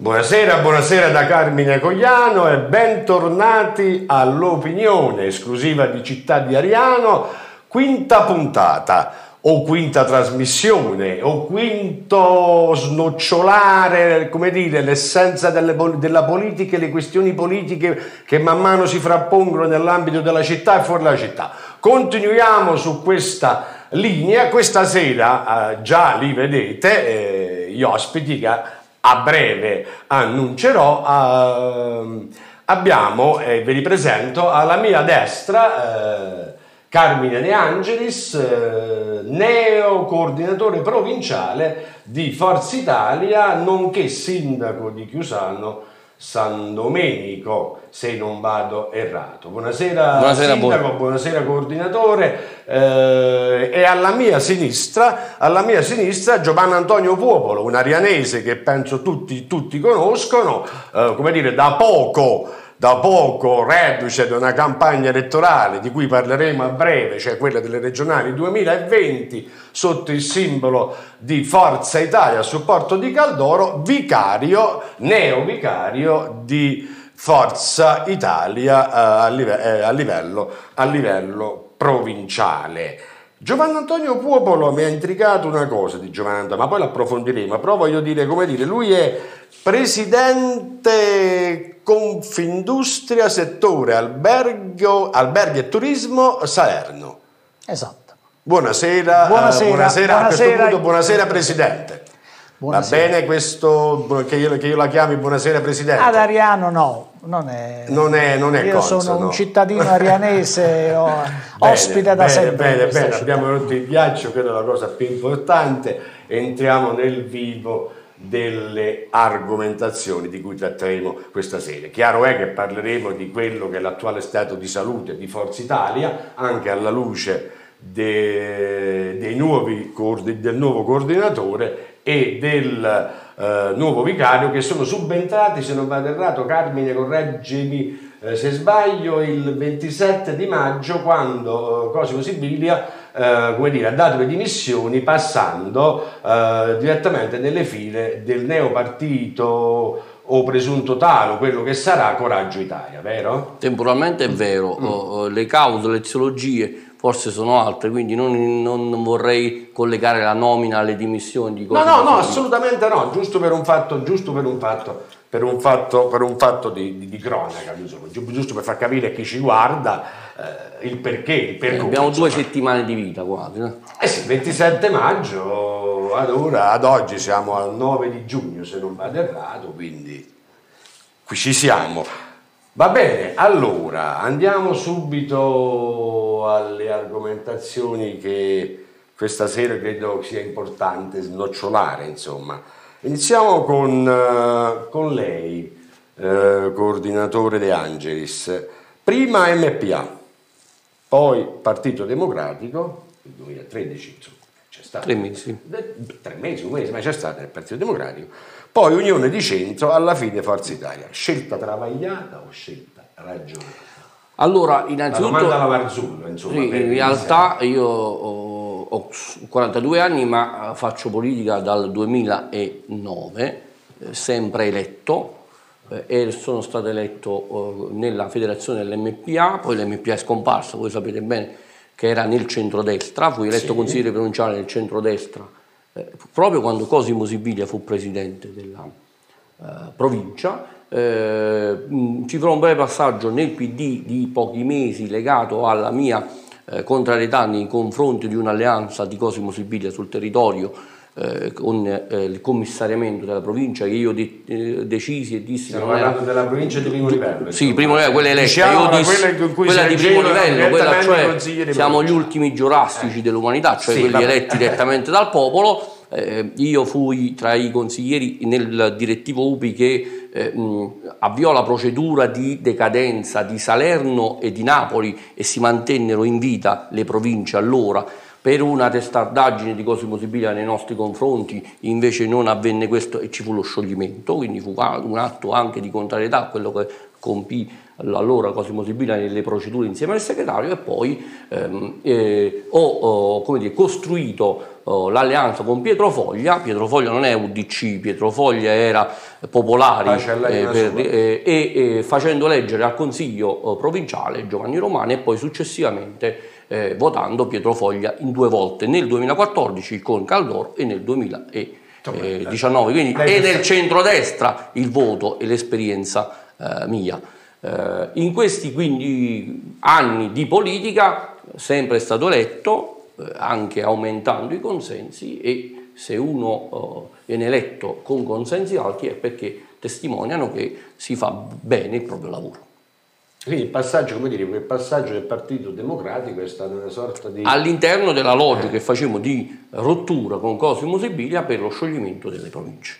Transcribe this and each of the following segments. Buonasera, buonasera da Carmine Cogliano e bentornati all'Opinione esclusiva di Città di Ariano, quinta puntata o quinta trasmissione o quinto snocciolare, come dire, l'essenza della politica e le questioni politiche che man mano si frappongono nell'ambito della città e fuori dalla città. Continuiamo su questa linea, questa sera già li vedete gli ospiti che a breve annuncerò. Abbiamo, ve li presento, alla mia destra Carmine De Angelis, neo coordinatore provinciale di Forza Italia, nonché sindaco di Chiusano San Domenico, se non vado errato. Buonasera, buonasera sindaco, buonasera coordinatore. E alla mia sinistra Giovanni Antonio Popolo, un arianese che penso tutti conoscono, come dire, da poco reduce da una campagna elettorale di cui parleremo a breve, cioè quella delle regionali 2020, sotto il simbolo di Forza Italia a supporto di Caldoro, neo vicario di Forza Italia a livello provinciale. Giovanni Antonio Popolo, mi ha intrigato una cosa di Giovanni Antonio, ma poi l'approfondiremo, però voglio dire, come dire, lui è presidente Confindustria settore alberghi e turismo Salerno. Esatto. Buonasera presidente. Buonasera. Va bene questo che io la chiami buonasera presidente? Ad Ariano no, non è io conso, sono un cittadino arianese ospite da sempre. Bene, abbiamo rotto il ghiaccio, credo la cosa più importante, entriamo nel vivo delle argomentazioni di cui tratteremo questa sera. Chiaro è che parleremo di quello che è l'attuale stato di salute di Forza Italia, anche alla luce del nuovo coordinatore e del nuovo vicario, che sono subentrati, se non vado errato, Carmine correggimi se sbaglio, il 27 di maggio, quando Cosimo Sibilia come dire, ha dato le dimissioni passando direttamente nelle file del neopartito o presunto tale, o quello che sarà, Coraggio Italia, vero? Temporalmente è vero, le cause, le eziologie forse sono altre, quindi non vorrei collegare la nomina alle dimissioni. Di cose no, assolutamente no, giusto per un fatto di cronaca, giusto per far capire a chi ci guarda il perché, abbiamo 2 settimane di vita quasi. Sì, 27 maggio, ad oggi siamo al 9 di giugno se non vado errato, quindi qui ci siamo. Va bene, allora andiamo subito alle argomentazioni che questa sera credo sia importante snocciolare, insomma. Iniziamo con lei, coordinatore De Angelis. Prima MPA, poi Partito Democratico, nel 2013 c'è stato. 3 mesi. 3 mesi, 1 mese, ma c'è stato nel Partito Democratico. Poi Unione di Centro, alla fine Forza Italia. Scelta travagliata o scelta ragionata? Allora, innanzitutto, la domanda alla Marzullo, insomma. Sì, in realtà io ho 42 anni, ma faccio politica dal 2009, sempre eletto, e sono stato eletto nella federazione dell'MPA, poi l'MPA è scomparso, voi sapete bene che era nel centrodestra, fui eletto consigliere provinciale nel centrodestra, proprio quando Cosimo Sibilia fu presidente della provincia. Ci fu un breve passaggio nel PD di pochi mesi legato alla mia contrarietà nei confronti di un'alleanza di Cosimo Sibilia sul territorio con il commissariamento della provincia, che io decisi e dissi. Stiamo parlando della provincia di primo livello. Sì, primo livello, quella eletta, diciamo, io dissi, quella di primo livello, quella, cioè siamo gli ultimi giurassici dell'umanità, cioè sì, quelli eletti direttamente dal popolo. Io fui tra i consiglieri nel direttivo UPI che avviò la procedura di decadenza di Salerno e di Napoli, e si mantennero in vita le province allora per una testardaggine di Cosimo Sibilia nei nostri confronti invece non avvenne questo e ci fu lo scioglimento, quindi fu un atto anche di contrarietà a quello che compì allora Cosimo Sibilia nelle procedure insieme al segretario, e poi costruito l'alleanza con Pietro Foglia. Pietro Foglia non è UDC, Pietro Foglia era Popolari, facendo eleggere al Consiglio provinciale Giovanni Romani e poi successivamente votando Pietro Foglia in due volte, nel 2014 con Caldoro e nel 2019, quindi è del centrodestra il voto e l'esperienza mia. In questi quindi anni di politica sempre è stato eletto, anche aumentando i consensi, e se uno viene eletto con consensi alti è perché testimoniano che si fa bene il proprio lavoro. Quindi il passaggio, come dire, quel passaggio del Partito Democratico è stato una sorta di... all'interno della logica che facevamo di rottura con Cosimo Sibilia per lo scioglimento delle province.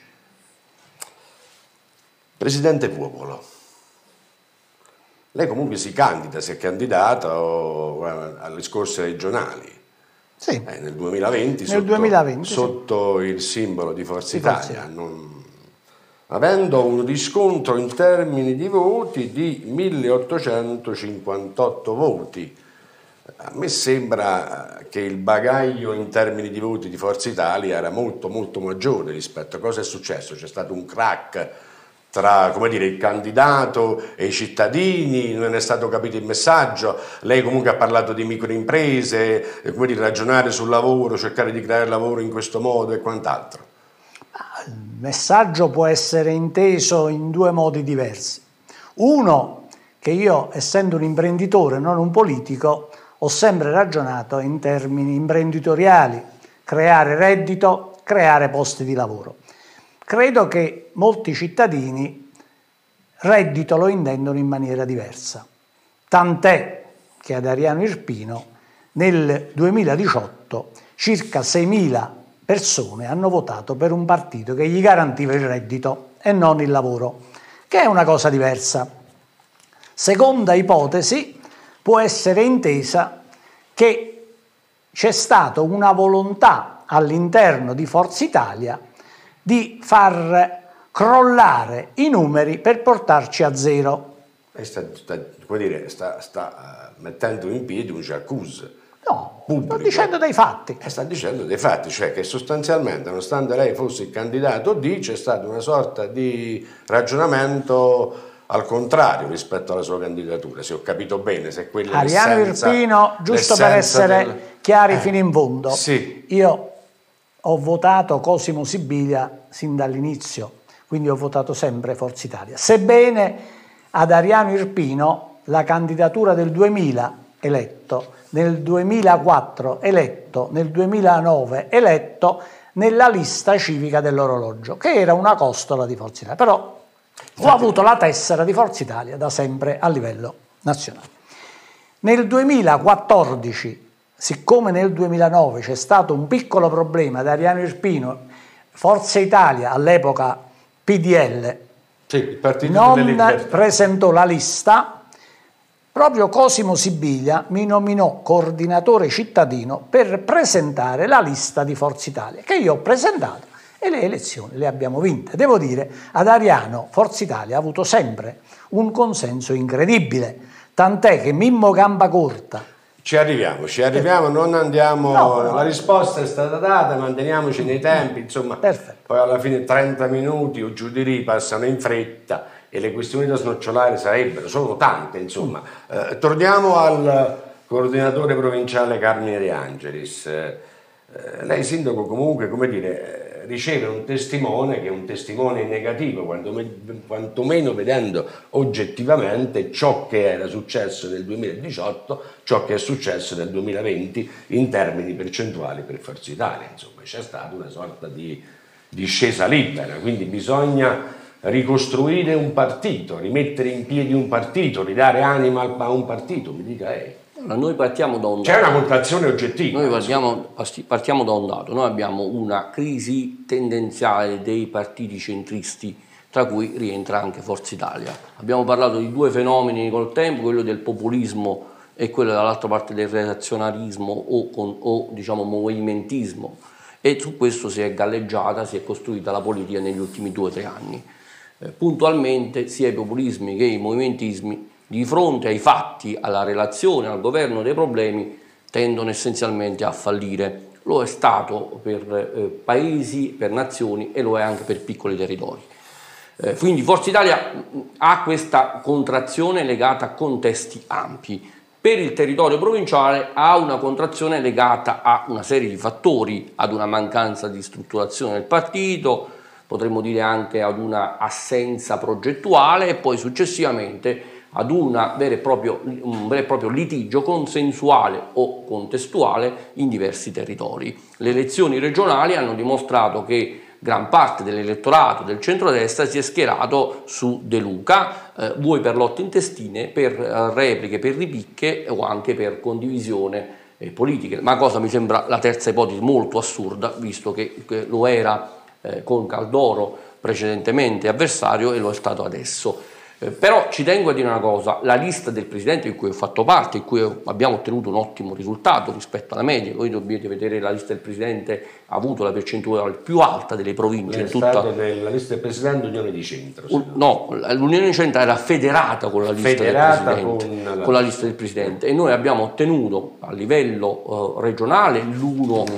Presidente Popolo, lei comunque si candida, si è candidato alle scorse regionali. Sì. Nel 2020, sotto il simbolo di Forza Italia, avendo un riscontro in termini di voti di 1858 voti. A me sembra che il bagaglio in termini di voti di Forza Italia era molto molto maggiore rispetto a cosa è successo. C'è stato un crack tra, come dire, il candidato e i cittadini, non è stato capito il messaggio. Lei comunque ha parlato di microimprese, come dire, ragionare sul lavoro, cercare di creare lavoro in questo modo e quant'altro. Il messaggio può essere inteso in due modi diversi. Uno, che io, essendo un imprenditore, non un politico, ho sempre ragionato in termini imprenditoriali: creare reddito, creare posti di lavoro. Credo che molti cittadini reddito lo intendono in maniera diversa, tant'è che ad Ariano Irpino nel 2018 circa 6.000 persone hanno votato per un partito che gli garantiva il reddito e non il lavoro, che è una cosa diversa. Seconda ipotesi, può essere intesa che c'è stata una volontà all'interno di Forza Italia di far crollare i numeri per portarci a zero. E sta mettendo in piedi un jacuzzi. No, sto dicendo dei fatti. Sta dicendo dei fatti, cioè che sostanzialmente, nonostante lei fosse il candidato D, c'è stato una sorta di ragionamento al contrario rispetto alla sua candidatura, se ho capito bene, se quella è Ariano Irpino, giusto per essere chiari fino in fondo. Sì. Io ho votato Cosimo Sibilia sin dall'inizio, quindi ho votato sempre Forza Italia. Sebbene ad Ariano Irpino la candidatura del 2000 eletto, nel 2004 eletto, nel 2009 eletto nella lista civica dell'orologio, che era una costola di Forza Italia, però ho avuto la tessera di Forza Italia da sempre a livello nazionale. Nel 2014, siccome nel 2009 c'è stato un piccolo problema da Ariano Irpino, Forza Italia, all'epoca PDL, sì, non presentò la lista, proprio Cosimo Sibilia mi nominò coordinatore cittadino per presentare la lista di Forza Italia, che io ho presentato e le elezioni le abbiamo vinte. Devo dire, ad Ariano Forza Italia ha avuto sempre un consenso incredibile, tant'è che Mimmo Gambacorta... Ci arriviamo, non andiamo, no. La risposta è stata data, manteniamoci nei tempi, insomma. Perfetto. Poi alla fine 30 minuti o giù di lì passano in fretta e le questioni da snocciolare sono tante, insomma. Torniamo al coordinatore provinciale Carmine De Angelis. Lei sindaco comunque, come dire, riceve un testimone che è un testimone negativo, quantomeno vedendo oggettivamente ciò che era successo nel 2018, ciò che è successo nel 2020 in termini percentuali per Forza Italia. Insomma, c'è stata una sorta di discesa libera, quindi bisogna ricostruire un partito, rimettere in piedi un partito, ridare anima a un partito, mi dica lei. Noi partiamo da un dato. C'è una valutazione oggettiva. Noi partiamo da un dato. Noi abbiamo una crisi tendenziale dei partiti centristi, tra cui rientra anche Forza Italia. Abbiamo parlato di due fenomeni col tempo, quello del populismo e quello dall'altra parte del relazionalismo o diciamo movimentismo, e su questo si è galleggiata, si è costruita la politica negli ultimi 2 o 3 anni. Puntualmente sia i populismi che i movimentismi di fronte ai fatti, alla relazione, al governo dei problemi tendono essenzialmente a fallire. Lo è stato per paesi, per nazioni, e lo è anche per piccoli territori. Quindi Forza Italia ha questa contrazione legata a contesti ampi. Per il territorio provinciale ha una contrazione legata a una serie di fattori, ad una mancanza di strutturazione del partito, potremmo dire anche ad una assenza progettuale, e poi successivamente ad un vero e proprio litigio consensuale o contestuale in diversi territori. Le elezioni regionali hanno dimostrato che gran parte dell'elettorato del centrodestra si è schierato su De Luca, vuoi per lotte intestine, per repliche, per ripicche o anche per condivisione politiche. Ma cosa mi sembra la terza ipotesi molto assurda, visto che lo era con Caldoro precedentemente avversario e lo è stato adesso. Però ci tengo a dire una cosa: la lista del presidente di cui ho fatto parte, in cui abbiamo ottenuto un ottimo risultato rispetto alla media, voi dovete vedere la lista del presidente ha avuto la percentuale più alta delle province. È tutta la lista del presidente Unione di Centro. No, l'Unione di Centro era federata con la lista del presidente, con la lista del presidente, e noi abbiamo ottenuto a livello regionale l'1,9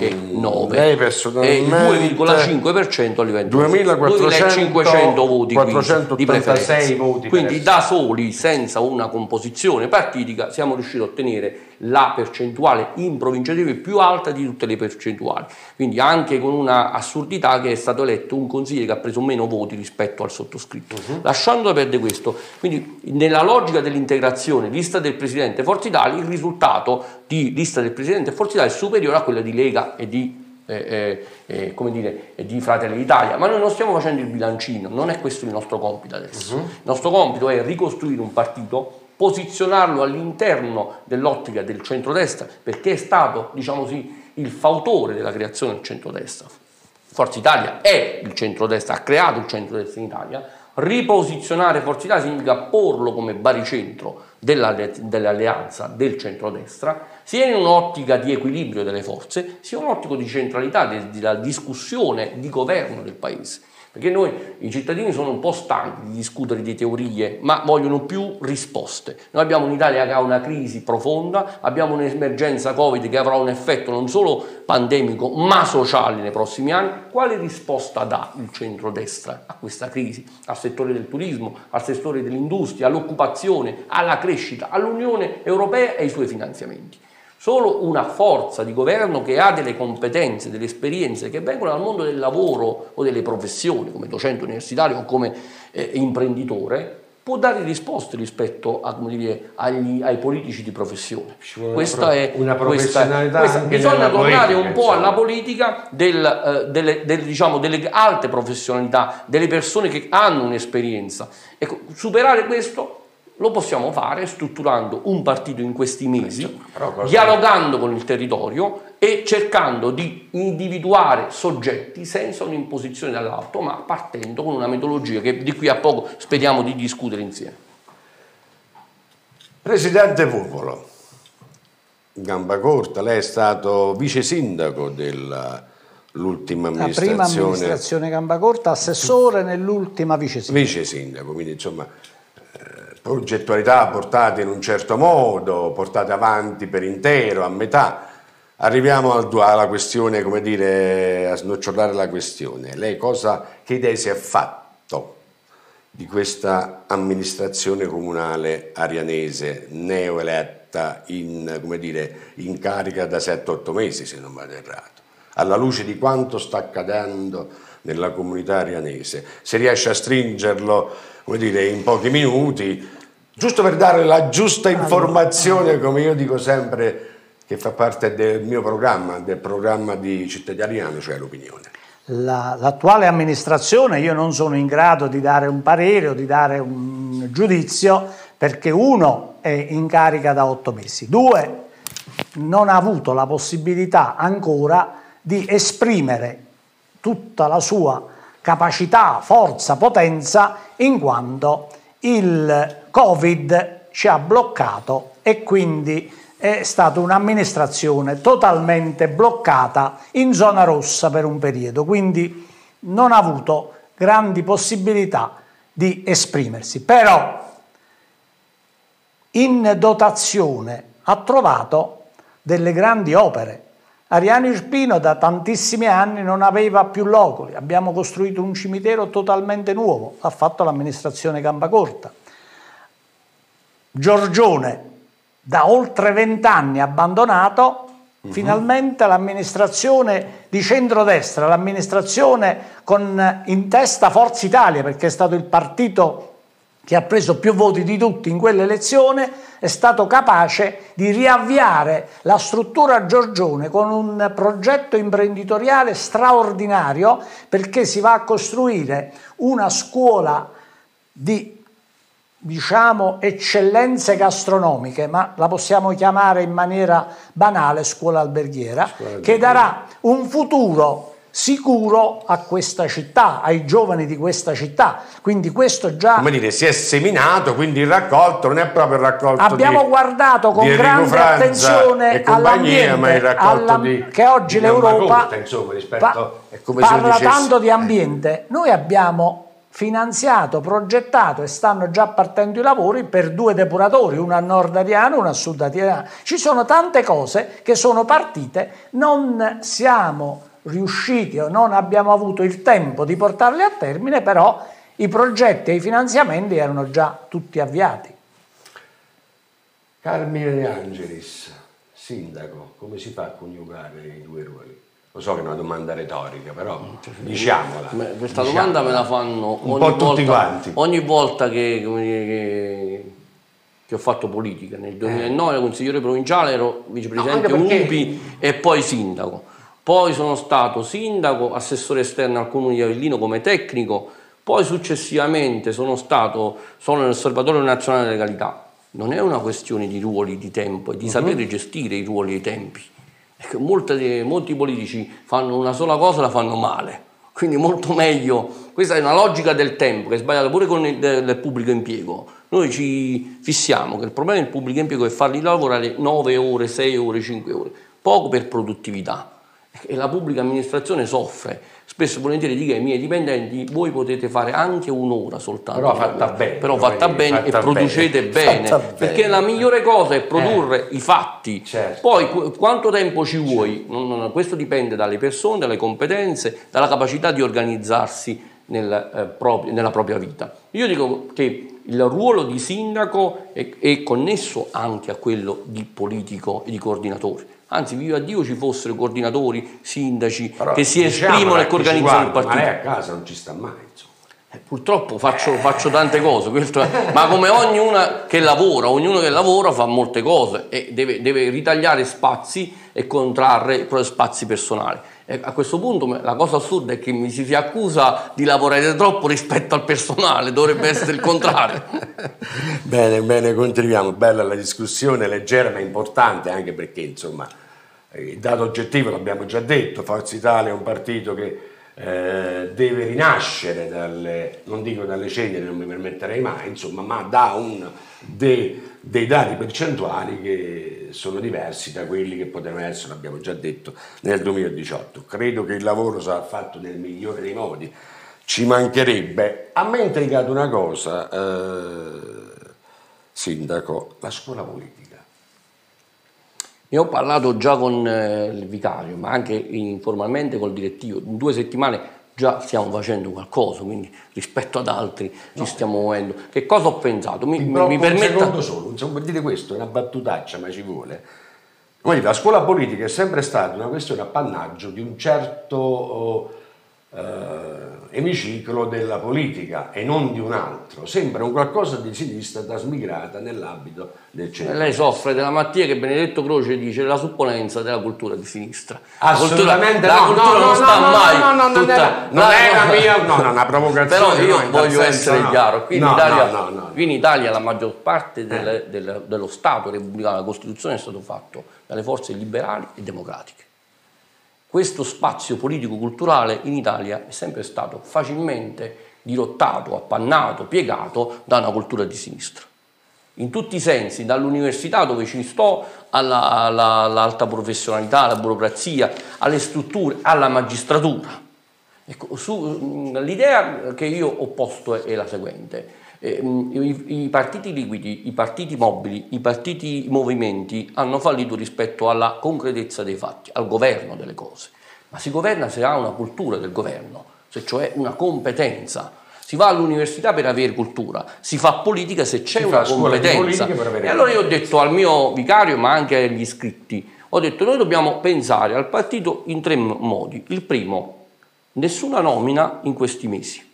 e il 2,5% a livello 2.500 voti, 436 voti. Quindi da soli, senza una composizione partitica, siamo riusciti a ottenere la percentuale in provincia di più alta di tutte le percentuali, quindi anche con una assurdità che è stato eletto un consigliere che ha preso meno voti rispetto al sottoscritto. Lasciando perdere questo, quindi nella logica dell'integrazione lista del presidente Forza Italia, il risultato di lista del presidente Forza Italia è superiore a quello di Lega e di Fratelli d'Italia, ma noi non stiamo facendo il bilancino, non è questo il nostro compito adesso. Il nostro compito è ricostruire un partito, posizionarlo all'interno dell'ottica del centrodestra, perché è stato, diciamo così, il fautore della creazione del centrodestra. Forza Italia è il centrodestra, ha creato il centrodestra in Italia. Riposizionare Forza Italia significa porlo come baricentro dell'alleanza del centrodestra, sia in un'ottica di equilibrio delle forze, sia in un'ottica di centralità della discussione di governo del paese, perché noi, i cittadini, sono un po' stanchi di discutere di teorie, ma vogliono più risposte. Noi abbiamo un'Italia che ha una crisi profonda, abbiamo un'emergenza Covid che avrà un effetto non solo pandemico ma sociale nei prossimi anni. Quale risposta dà il centrodestra a questa crisi? Al settore del turismo, al settore dell'industria, all'occupazione, alla crescita, all'Unione Europea e ai suoi finanziamenti. Solo una forza di governo che ha delle competenze, delle esperienze che vengono dal mondo del lavoro o delle professioni, come docente universitario o come imprenditore, può dare risposte rispetto a, come dire, ai politici di professione. Questa è una professionalità. Bisogna tornare un po' alla politica delle alte professionalità, delle persone che hanno un'esperienza. Ecco, superare questo lo possiamo fare strutturando un partito in questi mesi, dialogando con il territorio e cercando di individuare soggetti senza un'imposizione dall'alto, ma partendo con una metodologia che di qui a poco speriamo di discutere insieme. Presidente Popolo, Gambacorta, lei è stato vice sindaco dell'ultima amministrazione. La prima amministrazione Gambacorta, assessore nell'ultima vice sindaco. Vice sindaco, quindi insomma progettualità portate in un certo modo, portate avanti per intero, a metà. Arriviamo alla questione, come dire, a snocciolare la questione. Lei che idea si è fatto di questa amministrazione comunale arianese, neoeletta, in carica da 7-8 mesi, se non vado errato, alla luce di quanto sta accadendo nella comunità arianese? Se riesce a stringerlo, come dire, in pochi minuti, giusto per dare la giusta informazione, come io dico sempre, che fa parte del mio programma, del programma di Città di Ariano, cioè l'opinione. L'attuale amministrazione, io non sono in grado di dare un parere o di dare un giudizio, perché uno è in carica da 8 mesi, due non ha avuto la possibilità ancora di esprimere tutta la sua capacità, forza, potenza, in quanto il Covid ci ha bloccato e quindi è stata un'amministrazione totalmente bloccata in zona rossa per un periodo, quindi non ha avuto grandi possibilità di esprimersi, però in dotazione ha trovato delle grandi opere. Ariano Irpino da tantissimi anni non aveva più loculi, abbiamo costruito un cimitero totalmente nuovo, l'ha fatto l'amministrazione Gambacorta. Giorgione da oltre 20 anni abbandonato, finalmente l'amministrazione di centrodestra, l'amministrazione con in testa Forza Italia, perché è stato il partito che ha preso più voti di tutti in quell'elezione, è stato capace di riavviare la struttura Giorgione con un progetto imprenditoriale straordinario, perché si va a costruire una scuola di, diciamo, eccellenze gastronomiche, ma la possiamo chiamare in maniera banale scuola alberghiera, che darà un futuro sicuro a questa città, ai giovani di questa città. Quindi questo già, come dire, si è seminato, quindi il raccolto non è proprio il raccolto abbiamo guardato con grande attenzione all'ambiente, che oggi l'Europa parla tanto di ambiente. Noi abbiamo finanziato, progettato e stanno già partendo i lavori per 2 depuratori, uno a nord Ariano e uno a sud Ariano. Ci sono tante cose che sono partite, non siamo riusciti o non abbiamo avuto il tempo di portarli a termine, però i progetti e i finanziamenti erano già tutti avviati. Carmine De Angelis, sindaco, come si fa a coniugare i due ruoli? Lo so che è una domanda retorica, però diciamola. Questa domanda me la fanno un po' tutti quanti. Ogni volta che ho fatto politica. Nel 2009 consigliere provinciale, ero vicepresidente UPI e poi sindaco. Poi sono stato sindaco, assessore esterno al comune di Avellino come tecnico, poi successivamente sono nell'Osservatorio Nazionale della Legalità. Non è una questione di ruoli, di tempo, è di sapere gestire i ruoli e i tempi. Ecco, molti politici fanno una sola cosa e la fanno male, quindi molto meglio. Questa è una logica del tempo che è sbagliata pure con il pubblico impiego. Noi ci fissiamo che il problema del pubblico impiego è farli lavorare 9 ore, 6 ore, 5 ore, poco per produttività. E la pubblica amministrazione soffre spesso e volentieri. Dico ai miei dipendenti: voi potete fare anche un'ora soltanto, però fatta bene, e producete bene, perché la migliore cosa è produrre i fatti. Certo. Poi quanto tempo ci vuoi, questo dipende dalle persone, dalle competenze, dalla capacità di organizzarsi nella propria vita. Io dico che il ruolo di sindaco è connesso anche a quello di politico e di coordinatore. Anzi, viva Dio ci fossero coordinatori, sindaci, però, che si esprimono e che organizzano il partito. Ma lei a casa non ci sta mai, insomma. Purtroppo faccio tante cose, ma come ognuno che lavora fa molte cose e deve ritagliare spazi e contrarre spazi personali. E a questo punto la cosa assurda è che mi si accusa di lavorare troppo rispetto al personale, dovrebbe essere il contrario. Bene, bene, continuiamo. Bella la discussione, leggera ma importante, anche perché insomma il dato oggettivo l'abbiamo già detto: Forza Italia è un partito che deve rinascere non dico dalle ceneri, non mi permetterei mai, insomma, ma da dei dati percentuali che sono diversi da quelli che potevano essere, l'abbiamo già detto, nel 2018. Credo che il lavoro sarà fatto nel migliore dei modi, ci mancherebbe. A me è intrigata una cosa, sindaco, la scuola politica. Ne ho parlato già con il vicario, ma anche informalmente col direttivo. In 2 settimane già stiamo facendo qualcosa, quindi rispetto ad altri ci stiamo muovendo. Che cosa ho pensato? Mi permetta... Un secondo solo, insomma, dire questo è una battutaccia, ma ci vuole. La scuola politica è sempre stata una questione appannaggio di un certo emiciclo della politica e non di un altro. Sembra un qualcosa di sinistra da smigrata nell'ambito del centro. Lei soffre della malattia che Benedetto Croce dice: la supponenza della cultura di sinistra. Assolutamente la cultura non sta mai. Non è una mia, una provocazione. Però io voglio essere chiaro: qui in Italia la maggior parte dello Stato repubblicano, la Costituzione, è stato fatto dalle forze liberali e democratiche. Questo spazio politico-culturale in Italia è sempre stato facilmente dirottato, appannato, piegato da una cultura di sinistra. in tutti i sensi, dall'università dove ci sto, all'alta professionalità, alla burocrazia, alle strutture, alla magistratura. Ecco, l'idea che io ho posto è la seguente: i partiti liquidi, i partiti mobili, i partiti movimenti hanno fallito rispetto alla concretezza dei fatti, al governo delle cose. Ma si governa se ha una cultura del governo, se cioè una competenza. Si va all'università per avere cultura, si fa politica se c'è una competenza. E allora io ho detto al mio vicario, ma anche agli iscritti, ho detto: noi dobbiamo pensare al partito in tre modi. Il primo: nessuna nomina in questi mesi,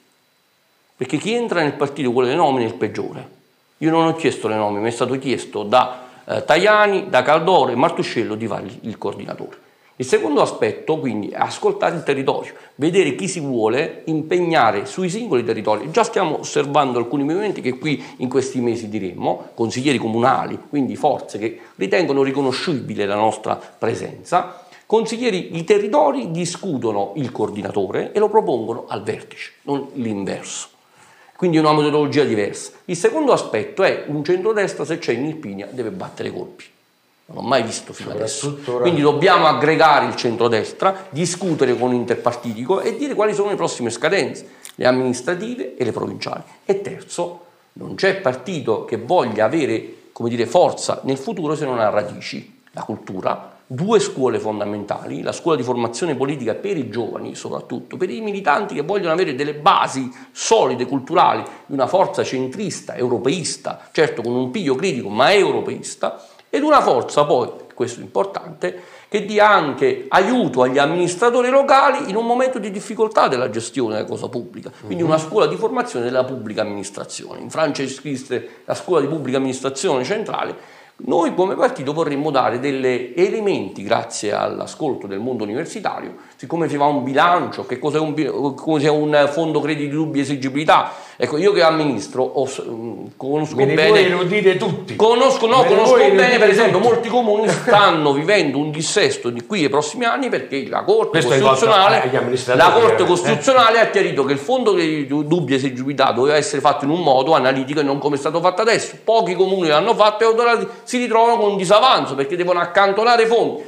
perché chi entra nel partito con le nomine è il peggiore. Io non ho chiesto le nomine, mi è stato chiesto da Tajani, da Caldoro e Martuscello di fare il coordinatore. Il secondo aspetto, quindi, è ascoltare il territorio, vedere chi si vuole impegnare sui singoli territori. Già stiamo osservando alcuni movimenti che qui in questi mesi diremmo, consiglieri comunali, quindi forze che ritengono riconoscibile la nostra presenza. Consiglieri, i territori discutono il coordinatore e lo propongono al vertice, non l'inverso. Quindi è una metodologia diversa. Il secondo aspetto è: un centrodestra, se c'è in Irpinia, deve battere colpi. Non ho mai visto fino adesso. Quindi dobbiamo aggregare il centrodestra, discutere con Interpartitico e dire quali sono le prossime scadenze, le amministrative e le provinciali. E terzo, non c'è partito che voglia avere, come dire, forza nel futuro se non ha radici, la cultura. Due scuole fondamentali: la scuola di formazione politica per i giovani, soprattutto per i militanti che vogliono avere delle basi solide, culturali, di una forza centrista, europeista, certo con un piglio critico, ma europeista. Ed una forza, poi, questo è importante, che dia anche aiuto agli amministratori locali in un momento di difficoltà della gestione della cosa pubblica, quindi una scuola di formazione della pubblica amministrazione. In Francia esiste la scuola di pubblica amministrazione centrale. Noi come partito vorremmo dare degli elementi, grazie all'ascolto del mondo universitario, siccome si fa un bilancio, che cos'è un fondo crediti, dubbi, esigibilità. Ecco, io che amministro conosco bene, lo dite tutti. Conosco bene, per esempio, molti comuni stanno vivendo un dissesto di qui ai prossimi anni, perché la Corte Costituzionale ha chiarito che il fondo crediti, dubbi, esigibilità doveva essere fatto in un modo analitico e non come è stato fatto adesso. Pochi comuni l'hanno fatto e autorati si ritrovano con un disavanzo perché devono accantonare fondi.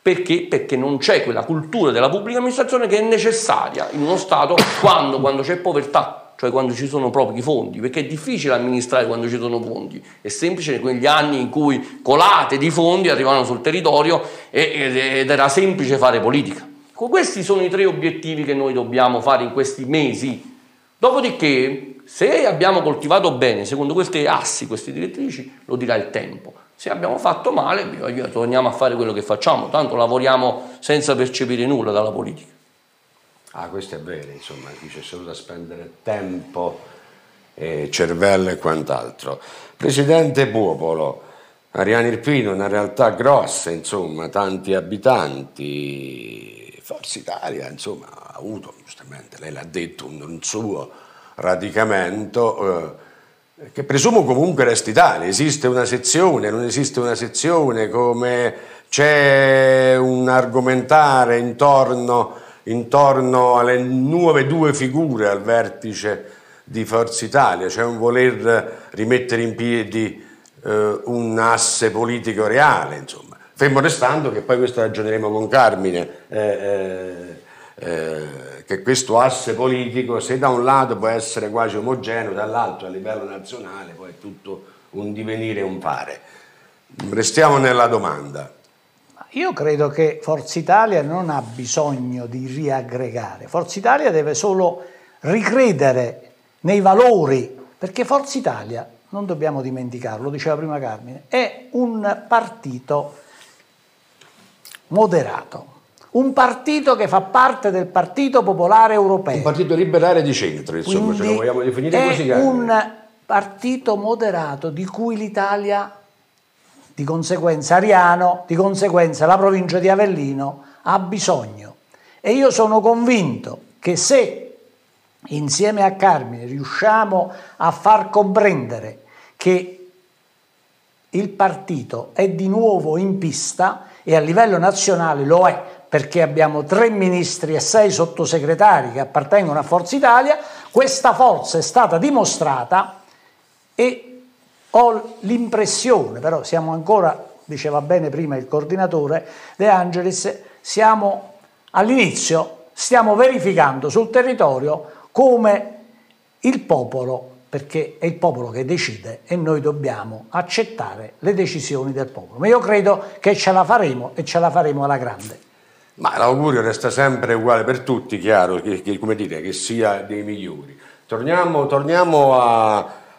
Perché? Perché non c'è quella cultura della pubblica amministrazione che è necessaria in uno Stato quando c'è povertà, cioè quando ci sono propri fondi, perché è difficile amministrare quando ci sono fondi, è semplice in quegli anni in cui colate di fondi arrivavano sul territorio ed era semplice fare politica. Questi sono i tre obiettivi che noi dobbiamo fare in questi mesi. Dopodiché, se abbiamo coltivato bene, secondo queste assi, queste direttrici, lo dirà il tempo. Se abbiamo fatto male, torniamo a fare quello che facciamo, tanto lavoriamo senza percepire nulla dalla politica. Ah, questo è vero, insomma, qui c'è solo da spendere tempo, cervello e quant'altro. Presidente Popolo, Ariano Irpino è una realtà grossa, insomma, tanti abitanti, Forza Italia, insomma, ha avuto, giustamente, lei l'ha detto, un suo radicamento, che presumo comunque resti tale. Esiste una sezione, non esiste una sezione, come c'è un argomentare intorno alle nuove due figure al vertice di Forza Italia, c'è un voler rimettere in piedi un asse politico reale, insomma, fermo restando che poi questo ragioneremo con Carmine, che questo asse politico, se da un lato può essere quasi omogeneo, dall'altro a livello nazionale poi è tutto un divenire e un fare. Restiamo nella domanda. Io credo che Forza Italia non ha bisogno di riaggregare, Forza Italia deve solo ricredere nei valori, perché Forza Italia, non dobbiamo dimenticarlo, diceva prima Carmine, è un partito moderato. Un partito che fa parte del Partito Popolare Europeo. Un partito liberale di centro, insomma, quindi ce lo vogliamo definire così. È un partito moderato di cui l'Italia, di conseguenza Ariano, di conseguenza la provincia di Avellino, ha bisogno. E io sono convinto che se insieme a Carmine riusciamo a far comprendere che il partito è di nuovo in pista, e a livello nazionale lo è, perché abbiamo 3 ministri e 6 sottosegretari che appartengono a Forza Italia, questa forza è stata dimostrata e Ho l'impressione, però siamo ancora, diceva bene prima il coordinatore De Angelis, siamo all'inizio, stiamo verificando sul territorio come il popolo, perché è il popolo che decide e noi dobbiamo accettare le decisioni del popolo. Ma io credo che ce la faremo e ce la faremo alla grande. Ma l'augurio resta sempre uguale per tutti, chiaro, come dire, che sia dei migliori. Torniamo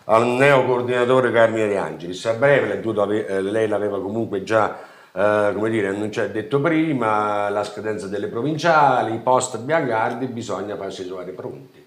al neo coordinatore Carmine De Angelis. A breve, lei l'aveva comunque già come dire, non c'è detto prima, la scadenza delle provinciali, post Biancardi, bisogna farsi trovare pronti.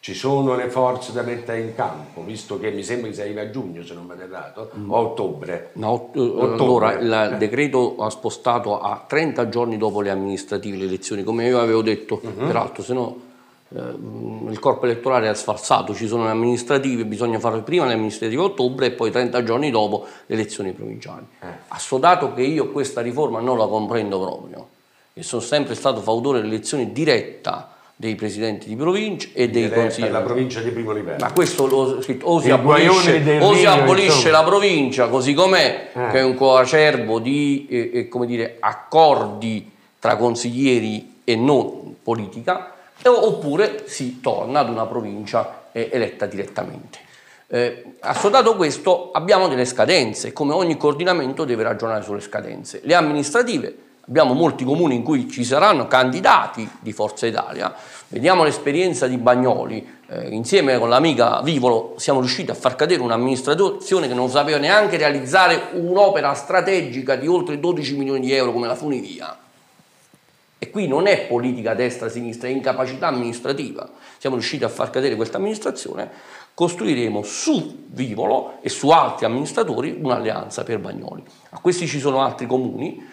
Ci sono le forze da mettere in campo, visto che mi sembra che si arriva a giugno, se non vado errato, o a ottobre. No, ottobre. Allora, il decreto ha spostato a 30 giorni dopo le amministrative, le elezioni, come io avevo detto, peraltro, se no il corpo elettorale è sfalsato, ci sono le amministrative, bisogna fare prima le amministrative a ottobre e poi 30 giorni dopo le elezioni provinciali. Assodato che io questa riforma non la comprendo proprio, e sono sempre stato fautore dell'elezione diretta dei presidenti di provincia e dei consiglieri della provincia di primo livello. Ma questo l'ho scritto, o si abolisce la provincia così com'è, che è un coacervo di come dire, accordi tra consiglieri e non politica, oppure si torna ad una provincia eletta direttamente. Assodato questo, abbiamo delle scadenze, come ogni coordinamento deve ragionare sulle scadenze. Le amministrative, abbiamo molti comuni in cui ci saranno candidati di Forza Italia. Vediamo l'esperienza di Bagnoli, insieme con l'amica Vivolo siamo riusciti a far cadere un'amministrazione che non sapeva neanche realizzare un'opera strategica di oltre 12 milioni di euro come la funivia. E qui non è politica destra-sinistra, è incapacità amministrativa. Siamo riusciti a far cadere questa amministrazione, costruiremo su Vivolo e su altri amministratori un'alleanza per Bagnoli. A questi ci sono altri comuni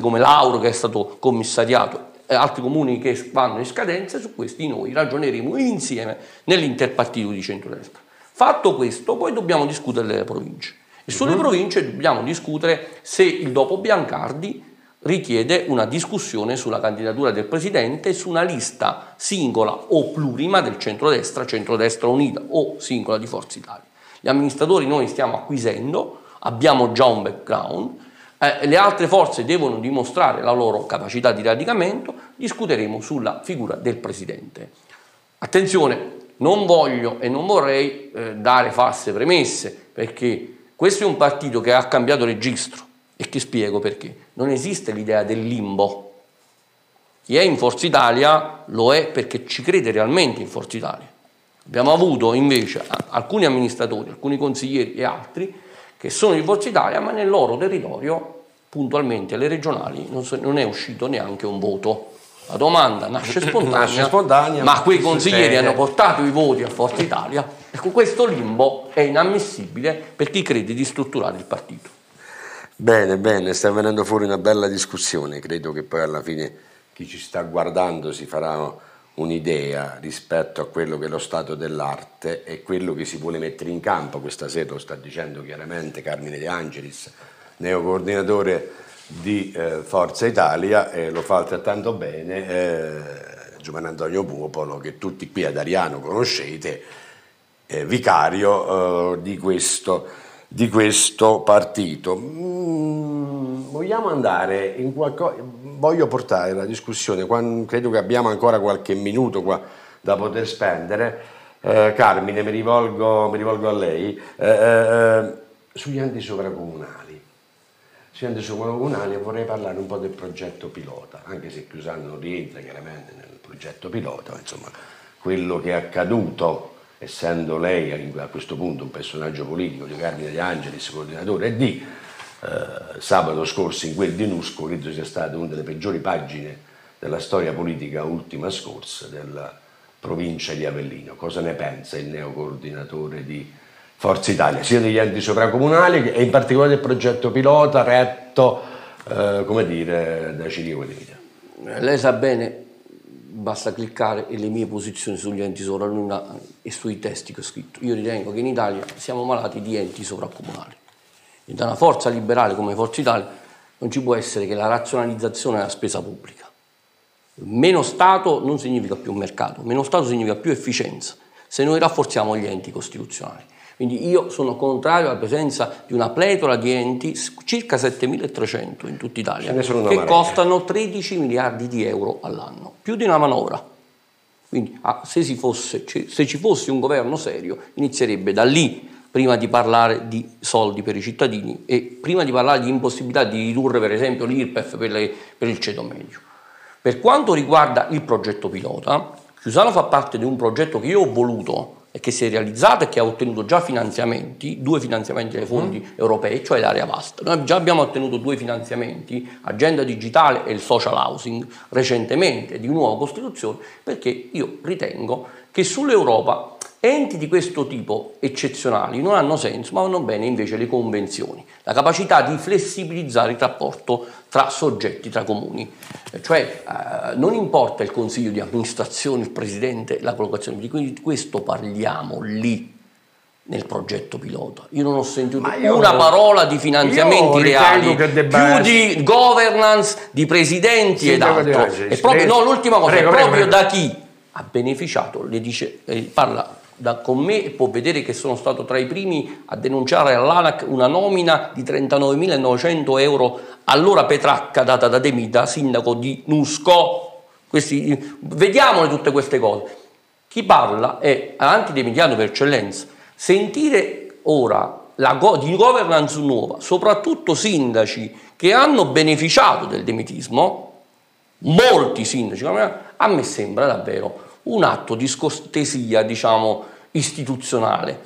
come Lauro che è stato commissariato, e altri comuni che vanno in scadenza, su questi noi ragioneremo insieme nell'interpartito di centrodestra. Fatto questo, poi dobbiamo discutere delle province. E sulle province dobbiamo discutere se il dopo Biancardi richiede una discussione sulla candidatura del presidente su una lista singola o plurima del centrodestra, centrodestra unita o singola di Forza Italia. Gli amministratori noi stiamo acquisendo, abbiamo già un background, le altre forze devono dimostrare la loro capacità di radicamento, discuteremo sulla figura del presidente. Attenzione, non voglio e non vorrei dare false premesse, perché questo è un partito che ha cambiato registro. E ti spiego perché. Non esiste l'idea del limbo. Chi è in Forza Italia lo è perché ci crede realmente in Forza Italia. Abbiamo avuto invece alcuni amministratori, alcuni consiglieri e altri che sono in Forza Italia, ma nel loro territorio, puntualmente alle regionali, non è uscito neanche un voto. La domanda nasce spontanea, ma quei consiglieri hanno portato i voti a Forza Italia. Ecco, questo limbo è inammissibile per chi crede di strutturare il partito. Bene, bene, sta venendo fuori una bella discussione, credo che poi alla fine chi ci sta guardando si farà un'idea rispetto a quello che è lo stato dell'arte e quello che si vuole mettere in campo. Questa sera lo sta dicendo chiaramente Carmine De Angelis, neo coordinatore di Forza Italia, e lo fa altrettanto bene Giovanni Antonio Popolo, che tutti qui ad Ariano conoscete, vicario di questo partito. Vogliamo andare in qualcosa, voglio portare la discussione, credo che abbiamo ancora qualche minuto qua da poter spendere. Carmine, mi rivolgo a lei, sugli enti sovracomunali. Sugli enti sovracomunali vorrei parlare un po' del progetto pilota, anche se Chiusano non rientra chiaramente nel progetto pilota, insomma quello che è accaduto, essendo lei a questo punto un personaggio politico di Carmine De Angelis, coordinatore di sabato scorso in quel di Nusco, credo sia stata una delle peggiori pagine della storia politica ultima scorsa della provincia di Avellino. Cosa ne pensa il neo coordinatore di Forza Italia, sia degli enti sovracomunali e in particolare del progetto pilota retto, come dire, da Cirico di Vita? Lei sa bene, basta cliccare e le mie posizioni sugli enti sovracomunali e sui testi che ho scritto. Io ritengo che in Italia siamo malati di enti sovracomunali. E da una forza liberale come Forza Italia non ci può essere che la razionalizzazione della spesa pubblica. Meno Stato non significa più mercato, meno Stato significa più efficienza, se noi rafforziamo gli enti costituzionali. Quindi io sono contrario alla presenza di una pletora di enti, circa 7.300 in tutta Italia, che costano 13 miliardi di euro all'anno, più di una manovra. Quindi se ci fosse un governo serio, inizierebbe da lì, prima di parlare di soldi per i cittadini e prima di parlare di impossibilità di ridurre per esempio l'IRPEF per il ceto medio. Per quanto riguarda il progetto pilota, Chiusano fa parte di un progetto che io ho voluto e che si è realizzato e che ha ottenuto già finanziamenti, 2 finanziamenti dai fondi europei, cioè l'area vasta. Noi già abbiamo ottenuto 2 finanziamenti, agenda digitale e il social housing, recentemente di nuova costituzione, perché io ritengo che sull'Europa enti di questo tipo eccezionali non hanno senso, ma vanno bene invece le convenzioni, la capacità di flessibilizzare il rapporto tra soggetti, tra comuni, cioè non importa il consiglio di amministrazione, il presidente, la collocazione, di questo parliamo lì nel progetto pilota. Io non ho sentito una parola di finanziamenti reali, più di governance, di presidenti ed altro. No, l'ultima cosa, prego. Da chi ha beneficiato, le dice, parla con me e può vedere che sono stato tra i primi a denunciare all'ANAC una nomina di 39.900 euro all'ora Petracca data da De Mita, sindaco di Nusco. Vediamole tutte queste cose. Chi parla è antidemitiano per eccellenza. Sentire ora di governance nuova, soprattutto sindaci che hanno beneficiato del demitismo, molti sindaci, a me sembra davvero un atto di scortesia, diciamo, istituzionale,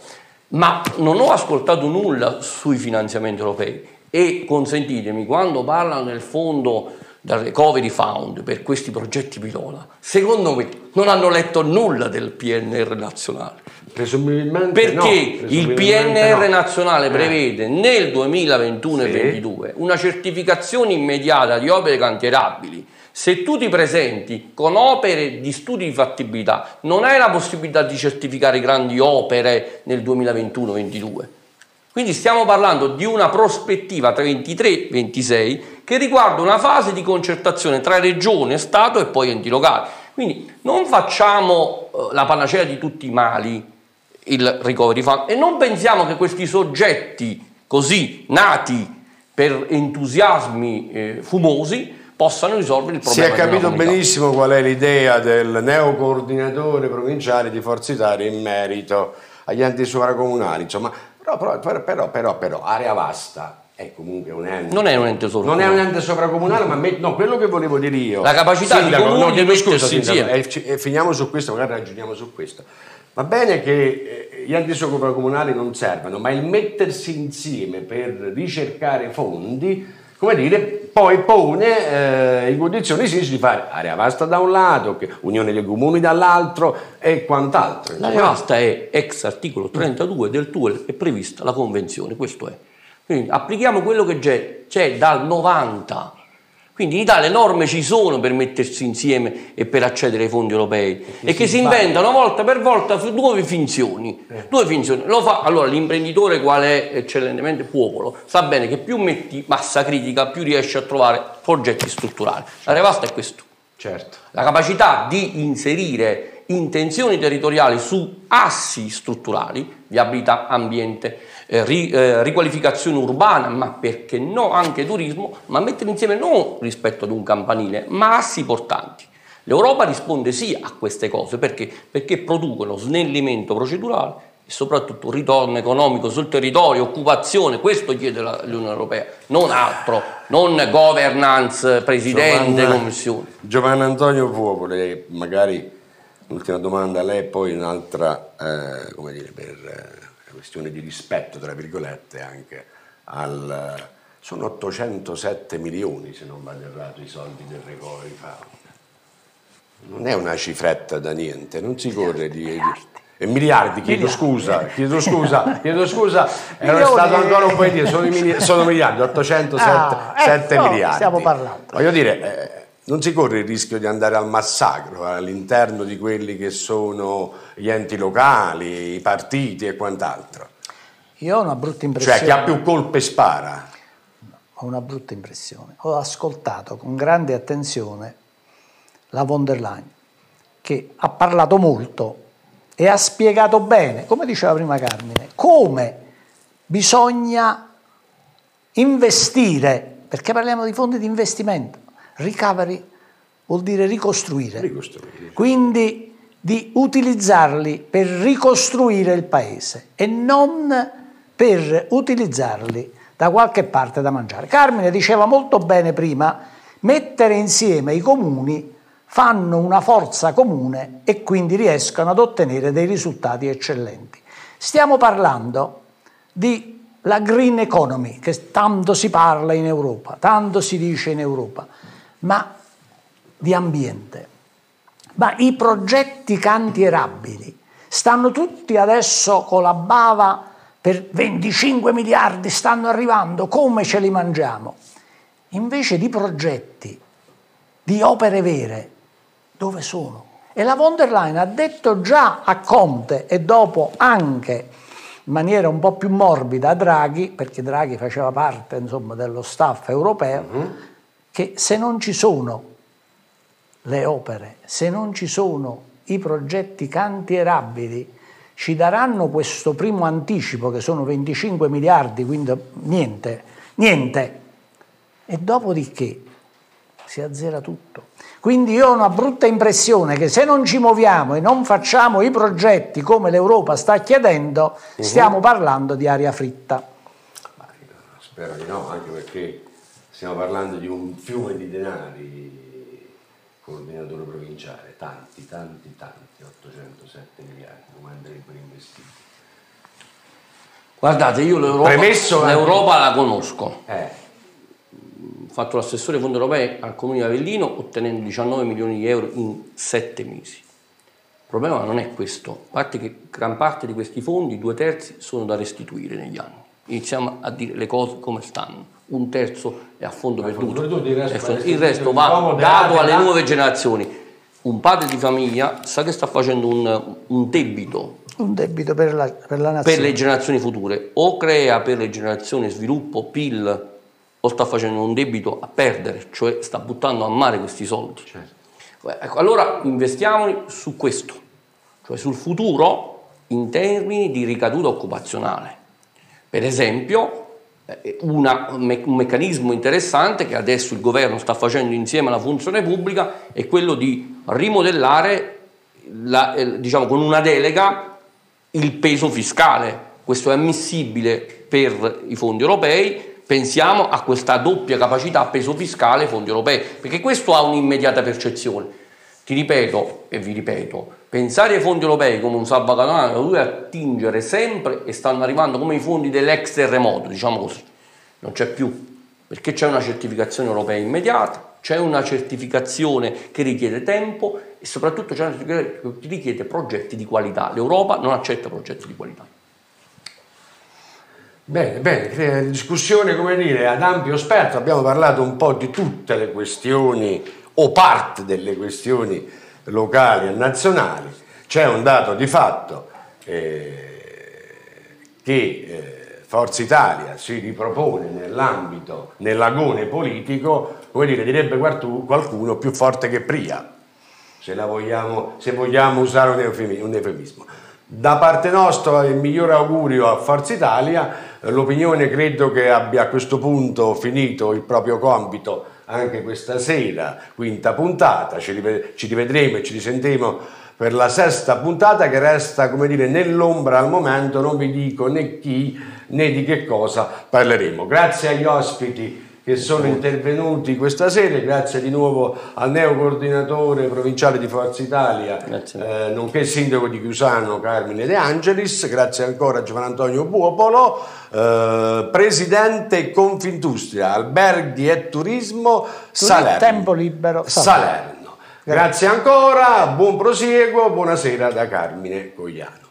ma non ho ascoltato nulla sui finanziamenti europei. E consentitemi, quando parlano del fondo del Recovery Fund per questi progetti pilota, secondo me non hanno letto nulla del PNR nazionale. Presumibilmente perché no, il PNR nazionale prevede nel 2021 e 2022 una certificazione immediata di opere cantierabili. Se tu ti presenti con opere di studio di fattibilità, non hai la possibilità di certificare grandi opere nel 2021-22. Quindi stiamo parlando di una prospettiva tra 23-26 che riguarda una fase di concertazione tra Regione, Stato e poi enti locali. Quindi non facciamo la panacea di tutti i mali, il Recovery Fund, e non pensiamo che questi soggetti così nati per entusiasmi fumosi possano risolvere il problema. Si è capito benissimo qual è l'idea del neocoordinatore provinciale di Forza Italia in merito agli enti sovracomunali. Insomma, però area vasta è comunque un ente. Non è un ente sovracomunale. Non è un ente sovracomunale, ma no, quello che volevo dire io. La capacità di mettersi insieme. E finiamo su questo, magari ragioniamo su questo. Va bene che gli enti sovracomunali non servano, ma il mettersi insieme per ricercare fondi, come dire, poi pone in condizioni di fare area vasta da un lato, unione dei comuni dall'altro e quant'altro. L'area vasta è ex articolo 32 del TUEL, è prevista la convenzione, questo è. Quindi applichiamo quello che c'è dal 90. Quindi in Italia le norme ci sono per mettersi insieme e per accedere ai fondi europei e che si inventano volta per volta nuove finzioni. Lo fa allora l'imprenditore, quale è eccellentemente Popolo, sa bene che più metti massa critica più riesci a trovare progetti strutturali. La revasta è questo. Certo. La capacità di inserire intenzioni territoriali su assi strutturali, viabilità, ambiente, riqualificazione urbana, ma perché no anche turismo, ma mettere insieme non rispetto ad un campanile, ma assi portanti. L'Europa risponde sì a queste cose, perché producono snellimento procedurale e soprattutto ritorno economico sul territorio, occupazione, questo chiede l'Unione Europea, non altro, non governance, presidente, commissione. Giovanni Antonio Popolo, magari l'ultima domanda a lei, poi un'altra, come dire, per questione di rispetto, tra virgolette, anche al... sono 807 milioni, se non vado errato, i soldi del Recovery Fund. Non è una cifretta da niente, non si corre miliardi, chiedo scusa, era stato ancora un po' di sono miliardi, 807 miliardi. Stiamo parlando. Voglio dire, non si corre il rischio di andare al massacro all'interno di quelli che sono gli enti locali, i partiti e quant'altro? Io ho una brutta impressione. Cioè, chi ha più colpe spara. Ho una brutta impressione. Ho ascoltato con grande attenzione la von der Leyen, che ha parlato molto e ha spiegato bene, come diceva prima Carmine, come bisogna investire, perché parliamo di fondi di investimento. Recovery vuol dire ricostruire, quindi di utilizzarli per ricostruire il paese e non per utilizzarli da qualche parte da mangiare. Carmine diceva molto bene prima, mettere insieme i comuni fanno una forza comune e quindi riescono ad ottenere dei risultati eccellenti. Stiamo parlando di la green economy, che tanto si parla in Europa, tanto si dice in Europa, ma di ambiente. Ma i progetti cantierabili stanno tutti adesso con la bava per 25 miliardi stanno arrivando, come ce li mangiamo? Invece di progetti, di opere vere, dove sono? E la von der Leyen ha detto già a Conte e dopo anche in maniera un po' più morbida a Draghi, perché Draghi faceva parte, insomma, dello staff europeo, che se non ci sono le opere, se non ci sono i progetti cantierabili, ci daranno questo primo anticipo che sono 25 miliardi, quindi niente, niente. E dopodiché si azzera tutto. Quindi io ho una brutta impressione che se non ci muoviamo e non facciamo i progetti come l'Europa sta chiedendo, stiamo parlando di aria fritta. Ma spero di no, anche perché stiamo parlando di un fiume di denari, coordinatore provinciale, tanti, tanti, tanti. 807 miliardi, come andrebbero investiti? Guardate, io l'Europa la conosco. Ho fatto l'assessore ai fondi europei al Comune di Avellino, ottenendo 19 milioni di euro in 7 mesi. Il problema non è questo, a parte che gran parte di questi fondi, 2/3, sono da restituire negli anni. Iniziamo a dire le cose come stanno. 1/3 è a fondo perduto, il resto va dato alle nuove generazioni. Un padre di famiglia sa che sta facendo un debito per la nazione, per le generazioni future. O crea per le generazioni sviluppo, PIL, o sta facendo un debito a perdere, cioè sta buttando a mare questi soldi. Ecco, allora investiamoli su questo, cioè sul futuro in termini di ricaduta occupazionale. Per esempio un meccanismo interessante che adesso il governo sta facendo insieme alla funzione pubblica è quello di rimodellare, diciamo con una delega, il peso fiscale. Questo è ammissibile per i fondi europei. Pensiamo a questa doppia capacità peso fiscale fondi europei, perché questo ha un'immediata percezione. Ti ripeto e vi ripeto, pensare ai fondi europei come un salvacanaio, lui attingere sempre, e stanno arrivando come i fondi dell'ex terremoto, diciamo così, non c'è più, perché c'è una certificazione europea immediata, c'è una certificazione che richiede tempo e soprattutto c'è una certificazione che richiede progetti di qualità. L'Europa non accetta progetti di qualità. Bene, bene, discussione, come dire, ad ampio spettro, abbiamo parlato un po' di tutte le questioni o parte delle questioni locali e nazionali. C'è un dato di fatto che Forza Italia si ripropone nell'ambito, nell'agone politico, come dire, direbbe qualcuno, più forte che Pria, se vogliamo usare un eufemismo. Da parte nostra il miglior augurio a Forza Italia. L'opinione credo che abbia a questo punto finito il proprio compito anche questa sera, quinta puntata. Ci rivedremo e ci risentiremo per la sesta puntata, che resta, come dire, nell'ombra al momento. Non vi dico né chi né di che cosa parleremo. Grazie agli ospiti che sono intervenuti questa sera, grazie di nuovo al neo coordinatore provinciale di Forza Italia, nonché sindaco di Chiusano Carmine De Angelis, grazie ancora a Giovanni Antonio Popolo, presidente Confindustria, Alberghi e Turismo Salerno. Tempo libero Salerno. Grazie ancora, buon proseguo, buonasera da Carmine Cogliano.